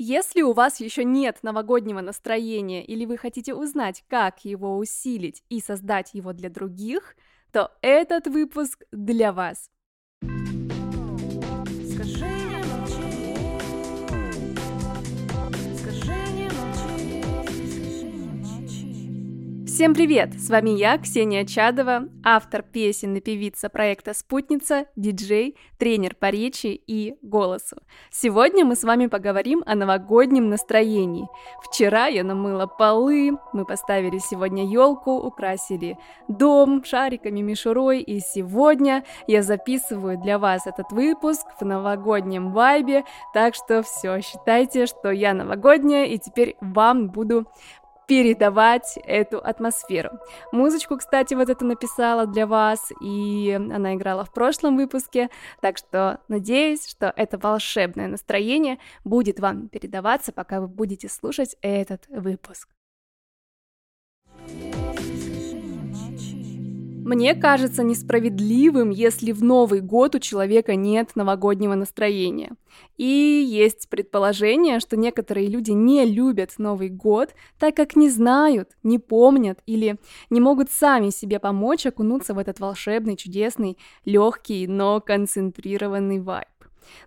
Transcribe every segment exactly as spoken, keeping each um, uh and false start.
Если у вас еще нет новогоднего настроения или вы хотите узнать, как его усилить и создать его для других, то этот выпуск для вас. Всем привет! С вами я, Ксения Чадова, автор песен и певица проекта «Спутница», диджей, тренер по речи и голосу. Сегодня мы с вами поговорим о новогоднем настроении. Вчера я намыла полы, мы поставили сегодня елку, украсили дом шариками, мишурой, и сегодня я записываю для вас этот выпуск в новогоднем вайбе, так что все, считайте, что я новогодняя, и теперь вам буду передавать эту атмосферу. Музычку, кстати, вот эту написала для вас, и она играла в прошлом выпуске, так что надеюсь, что это волшебное настроение будет вам передаваться, пока вы будете слушать этот выпуск. Мне кажется несправедливым, если в Новый год у человека нет новогоднего настроения. И есть предположение, что некоторые люди не любят Новый год, так как не знают, не помнят или не могут сами себе помочь окунуться в этот волшебный, чудесный, легкий, но концентрированный вайб.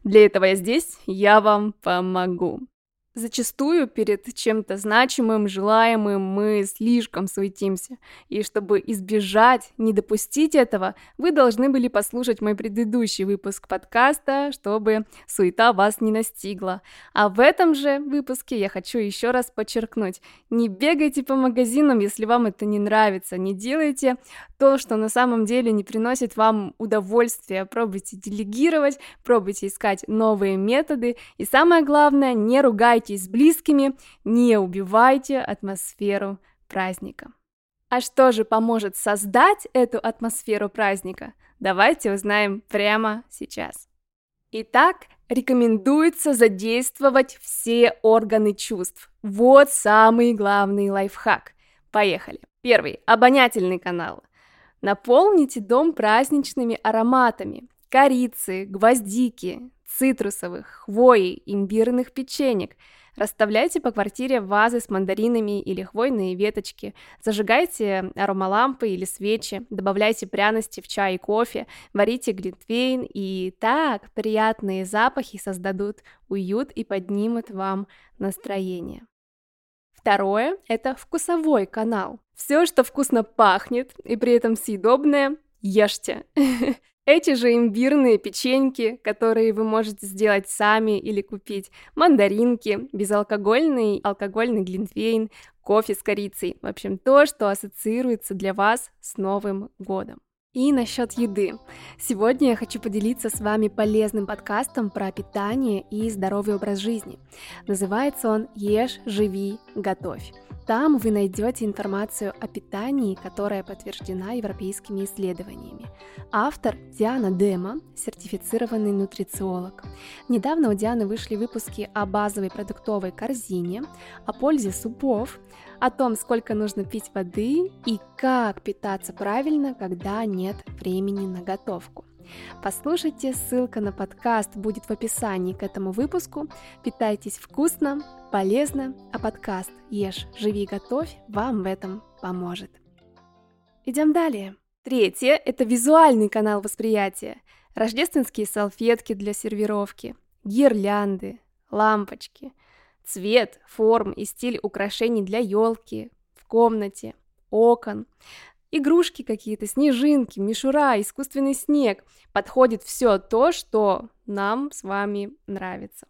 Для этого я здесь, я вам помогу. Зачастую перед чем-то значимым, желаемым мы слишком суетимся, и чтобы избежать, не допустить этого, вы должны были послушать мой предыдущий выпуск подкаста, чтобы суета вас не настигла. А в этом же выпуске я хочу еще раз подчеркнуть: не бегайте по магазинам, если вам это не нравится, не делайте то, что на самом деле не приносит вам удовольствия, пробуйте делегировать, пробуйте искать новые методы, и самое главное, не ругайте с близкими, не убивайте атмосферу праздника. А что же поможет создать эту атмосферу праздника? Давайте узнаем прямо сейчас. Итак, рекомендуется задействовать все органы чувств. Вот самый главный лайфхак. Поехали. Первый. Обонятельный канал. Наполните дом праздничными ароматами: корицы, гвоздики, цитрусовых, хвои, имбирных печенек. Расставляйте по квартире вазы с мандаринами или хвойные веточки, зажигайте аромалампы или свечи, добавляйте пряности в чай и кофе, варите глинтвейн, и так приятные запахи создадут уют и поднимут вам настроение. Второе – это вкусовой канал. Все, что вкусно пахнет и при этом съедобное, ешьте. Эти же имбирные печеньки, которые вы можете сделать сами или купить, мандаринки, безалкогольный, алкогольный глинтвейн, кофе с корицей. В общем, то, что ассоциируется для вас с Новым годом. И насчет еды. Сегодня я хочу поделиться с вами полезным подкастом про питание и здоровый образ жизни. Называется он «Ешь, живи, готовь». Там вы найдете информацию о питании, которая подтверждена европейскими исследованиями. Автор Диана Дема, сертифицированный нутрициолог. Недавно у Дианы вышли выпуски о базовой продуктовой корзине, о пользе супов, о том, сколько нужно пить воды и как питаться правильно, когда нет времени на готовку. Послушайте, ссылка на подкаст будет в описании к этому выпуску. Питайтесь вкусно, полезно, а подкаст «Ешь, живи, готовь» вам в этом поможет. Идем далее. Третье – это визуальный канал восприятия. Рождественские салфетки для сервировки, гирлянды, лампочки, цвет, форм и стиль украшений для елки, в комнате, окон, игрушки какие-то, снежинки, мишура, искусственный снег. Подходит все то, что нам с вами нравится.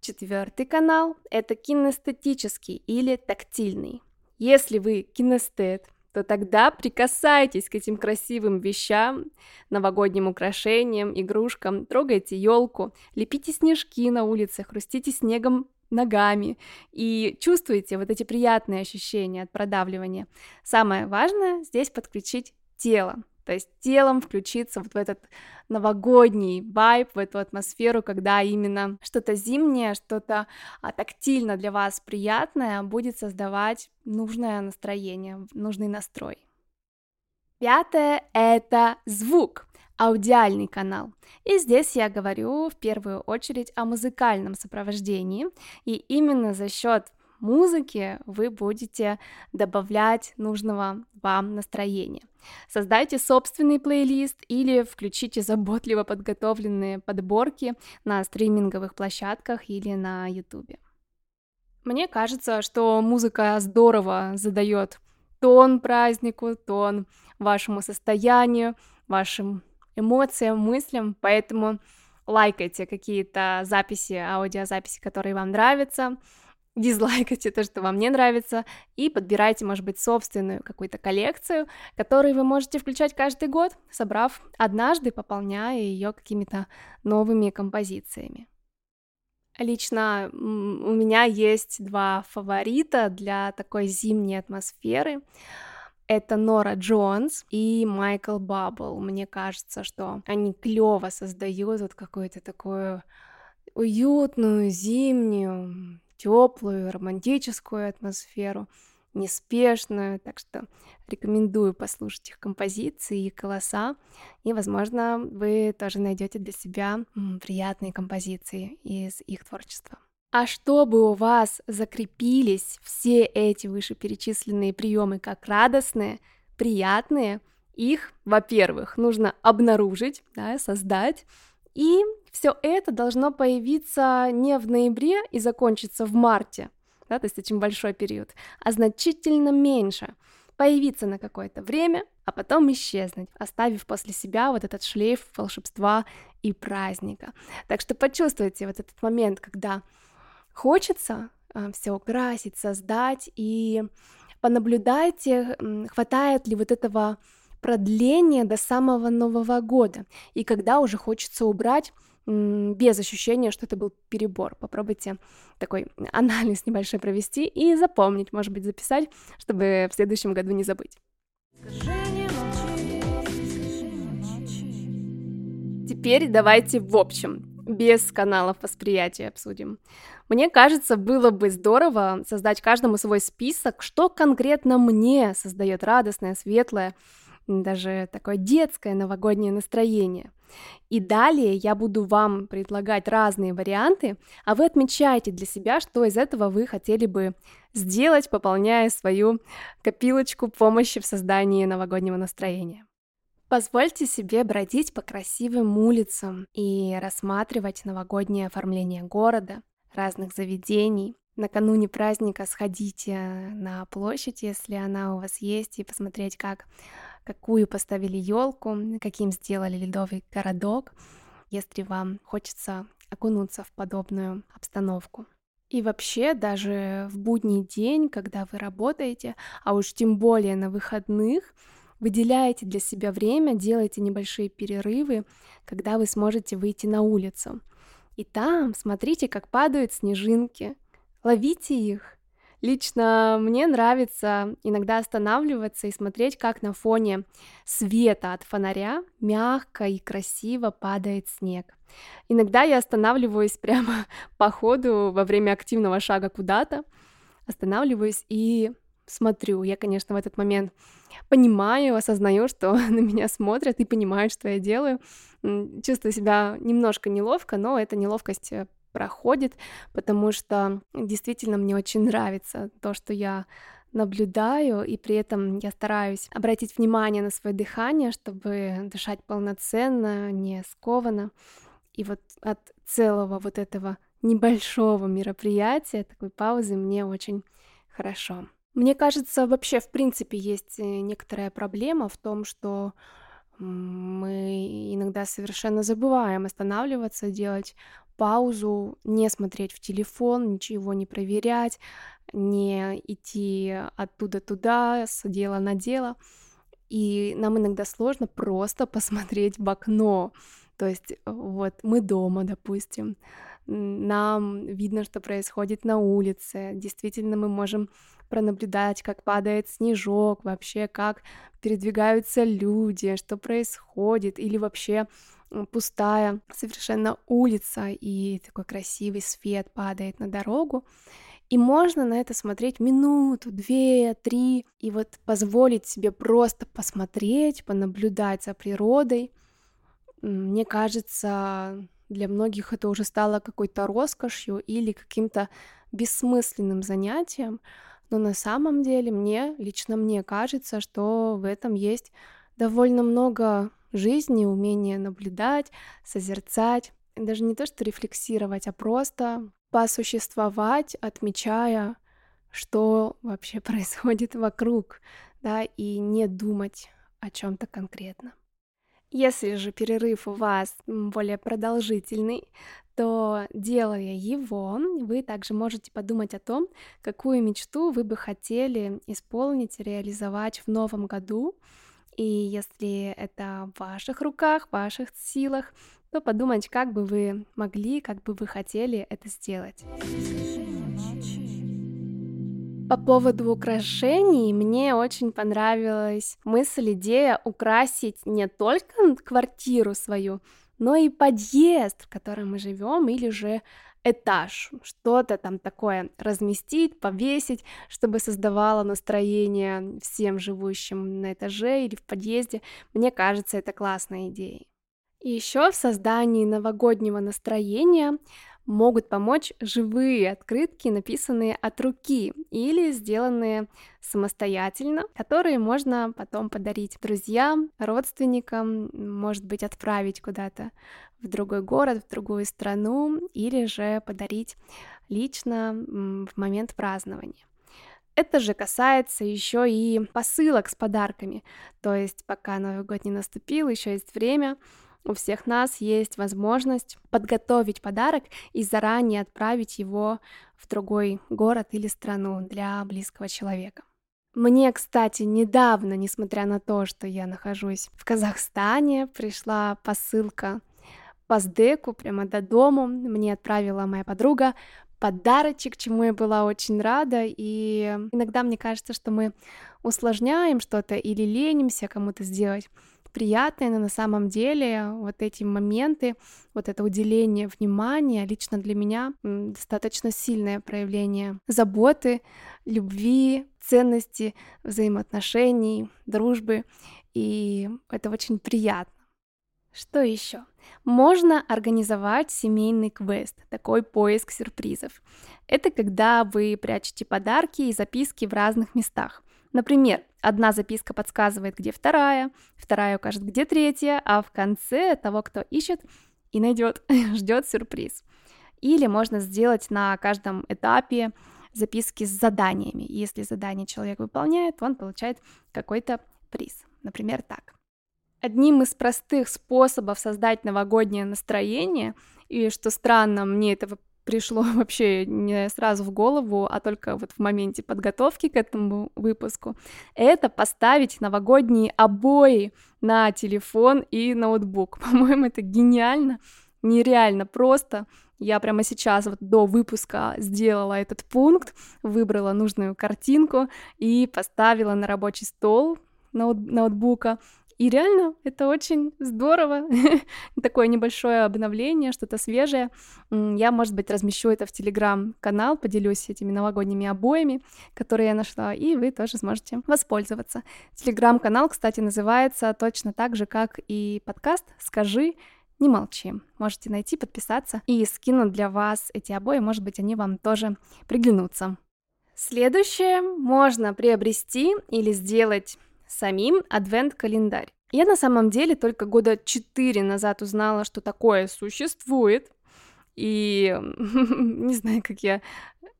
Четвертый канал – это кинестетический или тактильный. Если вы кинестет, то тогда прикасайтесь к этим красивым вещам, новогодним украшениям, игрушкам, трогайте елку, лепите снежки на улице, хрустите снегом ногами и чувствуете вот эти приятные ощущения от продавливания. Самое важное здесь подключить тело, то есть телом включиться вот в этот новогодний вайб, в эту атмосферу, когда именно что-то зимнее, что-то тактильно для вас приятное будет создавать нужное настроение, нужный настрой. Пятое – это звук. аудиальный канал. И здесь я говорю в первую очередь о музыкальном сопровождении, и именно за счет музыки вы будете добавлять нужного вам настроения. Создайте собственный плейлист или включите заботливо подготовленные подборки на стриминговых площадках или на YouTube. Мне кажется, что музыка здорово задает тон празднику, тон вашему состоянию, вашим эмоциям, мыслям, поэтому лайкайте какие-то записи, аудиозаписи, которые вам нравятся, дизлайкайте то, что вам не нравится, и подбирайте, может быть, собственную какую-то коллекцию, которую вы можете включать каждый год, собрав однажды, пополняя ее какими-то новыми композициями. Лично у меня есть два фаворита для такой зимней атмосферы. Это Нора Джонс и Майкл Бабл. Мне кажется, что они клево создают вот какую-то такую уютную, зимнюю, теплую, романтическую атмосферу, неспешную. Так что рекомендую послушать их композиции и голоса. И, возможно, вы тоже найдете для себя приятные композиции из их творчества. А чтобы у вас закрепились все эти вышеперечисленные приемы как радостные, приятные, их, во-первых, нужно обнаружить, да, создать. И все это должно появиться не в ноябре и закончиться в марте, да, то есть очень большой период, а значительно меньше. Появиться на какое-то время, а потом исчезнуть, оставив после себя вот этот шлейф волшебства и праздника. Так что почувствуйте вот этот момент, когда хочется все украсить, создать, и понаблюдайте, хватает ли вот этого продления до самого Нового года, и когда уже хочется убрать без ощущения, что это был перебор. Попробуйте такой анализ небольшой провести и запомнить, может быть, записать, чтобы в следующем году не забыть. Скажи, не молчи, скажи, не молчи. Теперь давайте в общем, без каналов восприятия обсудим. Мне кажется, было бы здорово создать каждому свой список, что конкретно мне создает радостное, светлое, даже такое детское новогоднее настроение. И далее я буду вам предлагать разные варианты, а вы отмечаете для себя, что из этого вы хотели бы сделать, пополняя свою копилочку помощи в создании новогоднего настроения. Позвольте себе бродить по красивым улицам и рассматривать новогоднее оформление города, разных заведений. Накануне праздника сходите на площадь, если она у вас есть, и посмотреть, как, какую поставили елку, каким сделали ледовый городок, если вам хочется окунуться в подобную обстановку. И вообще, даже в будний день, когда вы работаете, а уж тем более на выходных, выделяйте для себя время, делайте небольшие перерывы, когда вы сможете выйти на улицу. И там смотрите, как падают снежинки. Ловите их. Лично мне нравится иногда останавливаться и смотреть, как на фоне света от фонаря мягко и красиво падает снег. Иногда я останавливаюсь прямо по ходу во время активного шага куда-то. Останавливаюсь и смотрю. Я, конечно, в этот момент понимаю, осознаю, что на меня смотрят и понимают, что я делаю. Чувствую себя немножко неловко, но эта неловкость проходит, потому что действительно мне очень нравится то, что я наблюдаю, и при этом я стараюсь обратить внимание на свое дыхание, чтобы дышать полноценно, не скованно. И вот от целого вот этого небольшого мероприятия, такой паузы, мне очень хорошо. Мне кажется, вообще в принципе есть некоторая проблема в том, что мы иногда совершенно забываем останавливаться, делать паузу, не смотреть в телефон, ничего не проверять, не идти оттуда туда, с дела на дело. И нам иногда сложно просто посмотреть в окно. То есть вот мы дома, допустим, нам видно, что происходит на улице. Действительно, мы можем пронаблюдать, как падает снежок, вообще как передвигаются люди, что происходит, или вообще пустая совершенно улица, и такой красивый свет падает на дорогу. И можно на это смотреть минуту, две, три, и вот позволить себе просто посмотреть, понаблюдать за природой, Мне кажется, для многих это уже стало какой-то роскошью или каким-то бессмысленным занятием, но на самом деле мне, лично мне кажется, что в этом есть довольно много жизни, умения наблюдать, созерцать, даже не то, что рефлексировать, а просто посуществовать, отмечая, что вообще происходит вокруг, да, и не думать о чем-то конкретно. Если же перерыв у вас более продолжительный, то, делая его, вы также можете подумать о том, какую мечту вы бы хотели исполнить, реализовать в новом году. И если это в ваших руках, в ваших силах, то подумать, как бы вы могли, как бы вы хотели это сделать. По поводу украшений мне очень понравилась мысль, идея украсить не только квартиру свою, но и подъезд, в котором мы живем, или же этаж, что-то там такое разместить, повесить, чтобы создавало настроение всем живущим на этаже или в подъезде. Мне кажется, это классная идея. И еще в создании новогоднего настроения могут помочь живые открытки, написанные от руки или сделанные самостоятельно, которые можно потом подарить друзьям, родственникам, может быть, отправить куда-то в другой город, в другую страну, или же подарить лично в момент празднования. Это же касается еще и посылок с подарками, то есть пока Новый год не наступил, еще есть время. У всех нас есть возможность подготовить подарок и заранее отправить его в другой город или страну для близкого человека. Мне, кстати, недавно, несмотря на то, что я нахожусь в Казахстане, пришла посылка по СДЭКу прямо до дома. Мне отправила моя подруга подарочек, чему я была очень рада, и иногда мне кажется, что мы усложняем что-то или ленимся кому-то сделать приятное, но на самом деле вот эти моменты, вот это уделение внимания лично для меня достаточно сильное проявление заботы, любви, ценности, взаимоотношений, дружбы, и это очень приятно. Что еще? Можно организовать семейный квест, такой поиск сюрпризов. Это когда вы прячете подарки и записки в разных местах. Например, одна записка подсказывает, где вторая, вторая укажет, где третья, а в конце того, кто ищет и найдет, ждет сюрприз. Или можно сделать на каждом этапе записки с заданиями. Если задание человек выполняет, он получает какой-то приз. Например, так. Одним из простых способов создать новогоднее настроение, и, что странно, мне это пришло вообще не сразу в голову, а только вот в моменте подготовки к этому выпуску, это поставить новогодние обои на телефон и ноутбук. По-моему, это гениально, нереально просто. Я прямо сейчас вот до выпуска сделала этот пункт, выбрала нужную картинку и поставила на рабочий стол ноутбука. И реально это очень здорово, такое небольшое обновление, что-то свежее. Я, может быть, размещу это в телеграм-канал, поделюсь этими новогодними обоями, которые я нашла, и вы тоже сможете воспользоваться. Телеграм-канал, кстати, называется точно так же, как и подкаст «Скажи, не молчи». Можете найти, подписаться и скинуть для вас эти обои, может быть, они вам тоже приглянутся. Следующее можно приобрести или сделать самим адвент-календарь. Я на самом деле только года четыре назад узнала, что такое существует, и не знаю, как я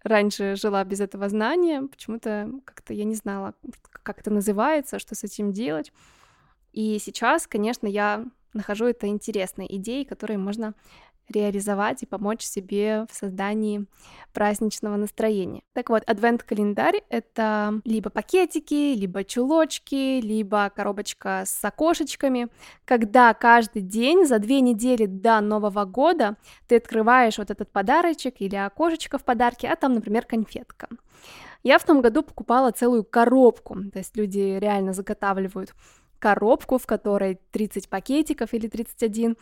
раньше жила без этого знания, почему-то как-то я не знала, как это называется, что с этим делать, и сейчас, конечно, я нахожу это интересной идеей, которые можно реализовать и помочь себе в создании праздничного настроения. Так вот, адвент-календарь — это либо пакетики, либо чулочки, либо коробочка с окошечками, когда каждый день за две недели до Нового года ты открываешь вот этот подарочек или окошечко в подарке, а там, например, конфетка. Я в том году покупала целую коробку, то есть люди реально заготавливают коробку, в которой тридцать пакетиков или тридцать один,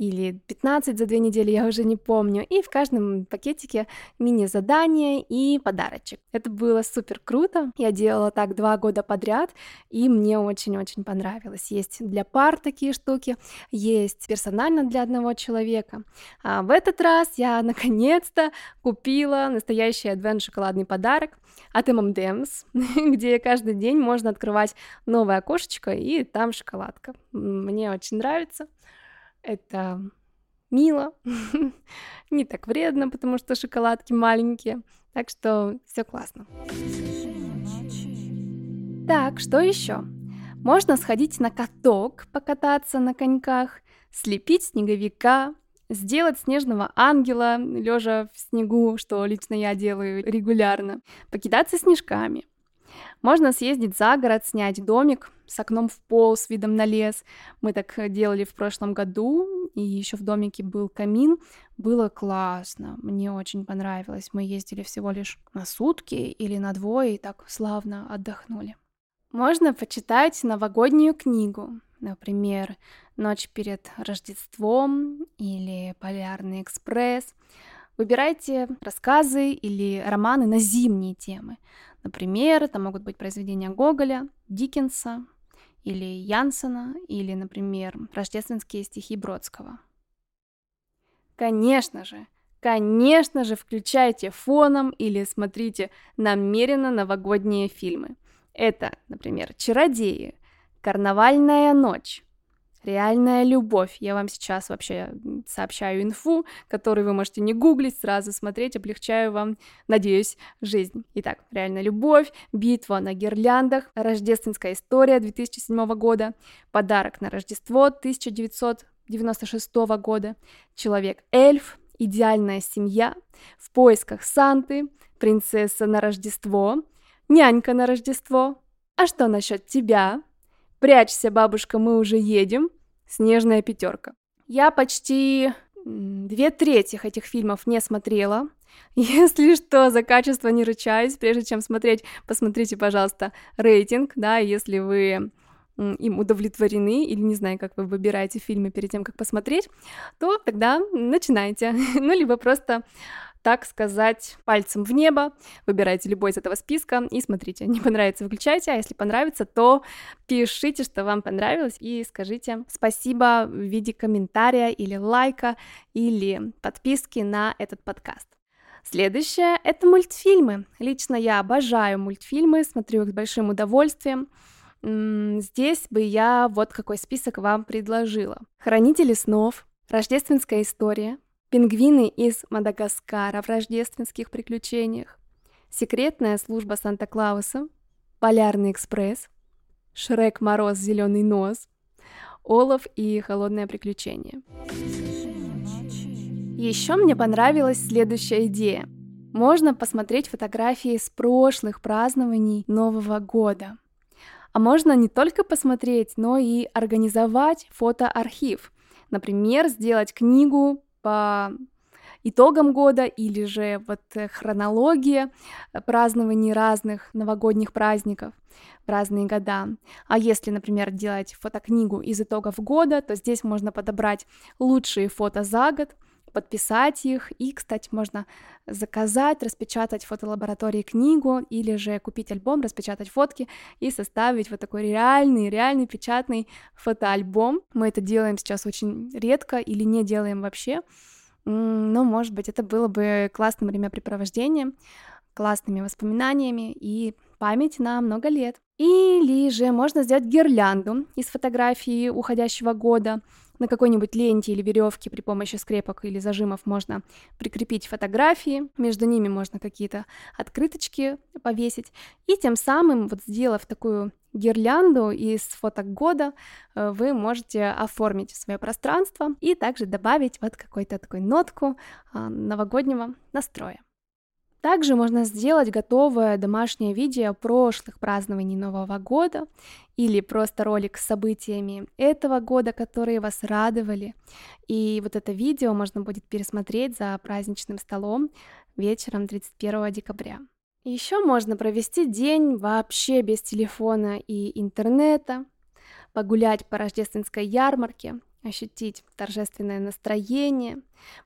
или пятнадцать за две недели, я уже не помню, и в каждом пакетике мини-задание и подарочек. Это было супер круто, я делала так два года подряд, и мне очень-очень понравилось. Есть для пар такие штуки, есть персонально для одного человека. А в этот раз я наконец-то купила настоящий адвент-шоколадный подарок от эм энд эм's, где каждый день можно открывать новое окошечко, и там шоколадка. Мне очень нравится. Это мило, не так вредно, потому что шоколадки маленькие, так что все классно. Так, что еще? Можно сходить на каток, покататься на коньках, слепить снеговика, сделать снежного ангела, лежа в снегу, что лично я делаю регулярно, покидаться снежками. Можно съездить за город, снять домик с окном в пол, с видом на лес. Мы так делали в прошлом году, и еще в домике был камин. Было классно, мне очень понравилось. Мы ездили всего лишь на сутки или на двое, и так славно отдохнули. Можно почитать новогоднюю книгу. Например, «Ночь перед Рождеством» или «Полярный экспресс». Выбирайте рассказы или романы на зимние темы. Например, это могут быть произведения Гоголя, Диккенса или Янсена, или, например, рождественские стихи Бродского. Конечно же, конечно же, включайте фоном или смотрите намеренно новогодние фильмы. Это, например, «Чародеи», «Карнавальная ночь», «Реальная любовь». Я вам сейчас вообще сообщаю инфу, которую вы можете не гуглить, сразу смотреть, облегчаю вам, надеюсь, жизнь. Итак, «Реальная любовь», «Битва на гирляндах», «Рождественская история» две тысячи седьмого года, «Подарок на Рождество» тысяча девятьсот девяносто шестого года, «Человек-эльф», «Идеальная семья», «В поисках Санты», «Принцесса на Рождество», «Нянька на Рождество», «А что насчет тебя?», «Прячься, бабушка, мы уже едем», «Снежная пятерка». Я почти две трети этих фильмов не смотрела. Если что, за качество не ручаюсь. Прежде чем смотреть, посмотрите, пожалуйста, рейтинг, да, если вы им удовлетворены, или не знаю, как вы выбираете фильмы перед тем, как посмотреть, то тогда начинайте. Ну, либо просто, так сказать, пальцем в небо, выбирайте любой из этого списка и смотрите. Не понравится — выключайте, а если понравится, то пишите, что вам понравилось, и скажите спасибо в виде комментария или лайка, или подписки на этот подкаст. Следующее — это мультфильмы. Лично я обожаю мультфильмы, смотрю их с большим удовольствием. Здесь бы я вот какой список вам предложила. «Хранители снов», «Рождественская история», «Пингвины из Мадагаскара в рождественских приключениях», «Секретная служба Санта-Клауса», «Полярный экспресс», «Шрек, Мороз, зеленый нос», «Олаф и холодное приключение». Еще мне понравилась следующая идея. Можно посмотреть фотографии с прошлых празднований Нового года. А можно не только посмотреть, но и организовать фотоархив. Например, сделать книгу по итогам года, или же вот хронология празднований разных новогодних праздников в разные года. А если, например, делать фотокнигу из итогов года, то здесь можно подобрать лучшие фото за год, подписать их, и, кстати, можно заказать, распечатать в фотолаборатории книгу, или же купить альбом, распечатать фотки и составить вот такой реальный, реальный печатный фотоальбом. Мы это делаем сейчас очень редко или не делаем вообще, но, может быть, это было бы классным времяпрепровождением, классными воспоминаниями и память на много лет. Или же можно сделать гирлянду из фотографии уходящего года. На какой-нибудь ленте или веревке при помощи скрепок или зажимов можно прикрепить фотографии, между ними можно какие-то открыточки повесить, и тем самым, вот сделав такую гирлянду из фоток года, вы можете оформить свое пространство и также добавить вот какую-то такую нотку новогоднего настроя. Также можно сделать готовое домашнее видео прошлых празднований Нового года или просто ролик с событиями этого года, которые вас радовали. И вот это видео можно будет пересмотреть за праздничным столом вечером тридцать первого декабря. Еще можно провести день вообще без телефона и интернета, погулять по рождественской ярмарке, ощутить торжественное настроение,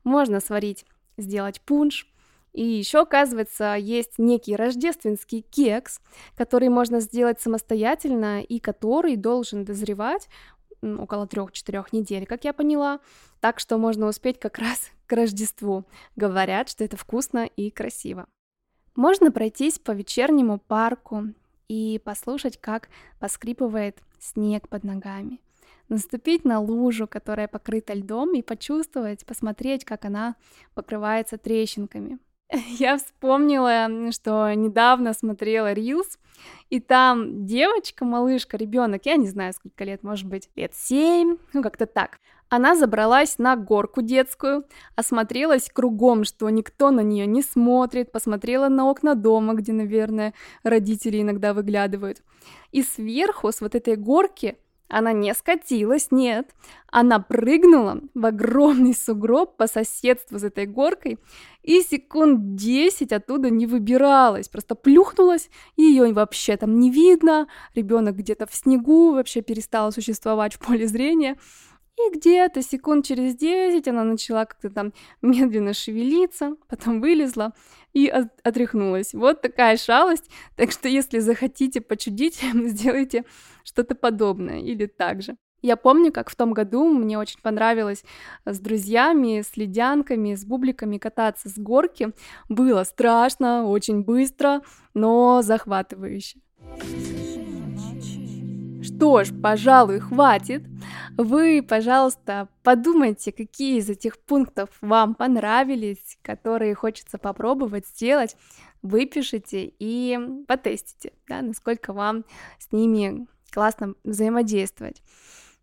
можно сварить, сделать пунш. И еще, оказывается, есть некий рождественский кекс, который можно сделать самостоятельно и который должен дозревать около трех-четырех недель, как я поняла, так что можно успеть как раз к Рождеству. Говорят, что это вкусно и красиво. Можно пройтись по вечернему парку и послушать, как поскрипывает снег под ногами, наступить на лужу, которая покрыта льдом, и почувствовать, посмотреть, как она покрывается трещинками. Я вспомнила, что недавно смотрела Reels, и там девочка, малышка, ребенок, я не знаю, сколько лет, может быть, лет семь, ну как-то так. Она забралась на горку детскую, осмотрелась кругом, что никто на нее не смотрит, посмотрела на окна дома, где, наверное, родители иногда выглядывают. И сверху, с вот этой горки, она не скатилась, нет, она прыгнула в огромный сугроб по соседству с этой горкой и секунд десять оттуда не выбиралась, просто плюхнулась, и ее вообще там не видно, ребенок где-то в снегу, вообще перестала существовать в поле зрения, и где-то секунд через десять она начала как-то там медленно шевелиться, потом вылезла и от- отряхнулась. Вот такая шалость, так что если захотите почудить, сделайте что-то подобное или так же. Я помню, как в том году мне очень понравилось с друзьями, с ледянками, с бубликами кататься с горки. Было страшно, очень быстро, но захватывающе. Что ж, пожалуй, хватит. Вы, пожалуйста, подумайте, какие из этих пунктов вам понравились, которые хочется попробовать сделать, выпишите и потестите, да, насколько вам с ними классно взаимодействовать.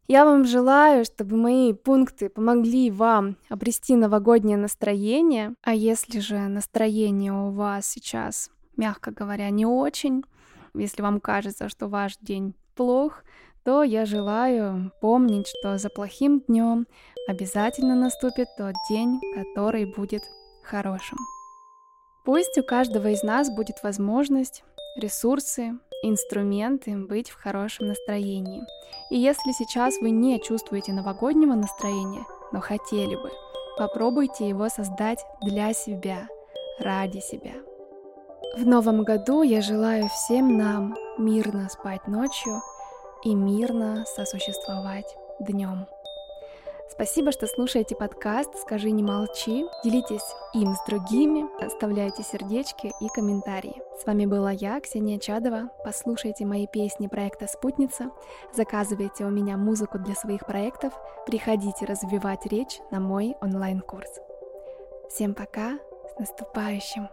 Я вам желаю, чтобы мои пункты помогли вам обрести новогоднее настроение, а если же настроение у вас сейчас, мягко говоря, не очень, если вам кажется, что ваш день плох, то я желаю помнить, что за плохим днем обязательно наступит тот день, который будет хорошим. Пусть у каждого из нас будет возможность, ресурсы, инструменты быть в хорошем настроении. И если сейчас вы не чувствуете новогоднего настроения, но хотели бы, попробуйте его создать для себя, ради себя. В новом году я желаю всем нам мирно спать ночью и мирно сосуществовать днем. Спасибо, что слушаете подкаст «Скажи, не молчи». Делитесь им с другими, оставляйте сердечки и комментарии. С вами была я, Ксения Чадова. Послушайте мои песни проекта «Спутница». Заказывайте у меня музыку для своих проектов. Приходите развивать речь на мой онлайн-курс. Всем пока, с наступающим!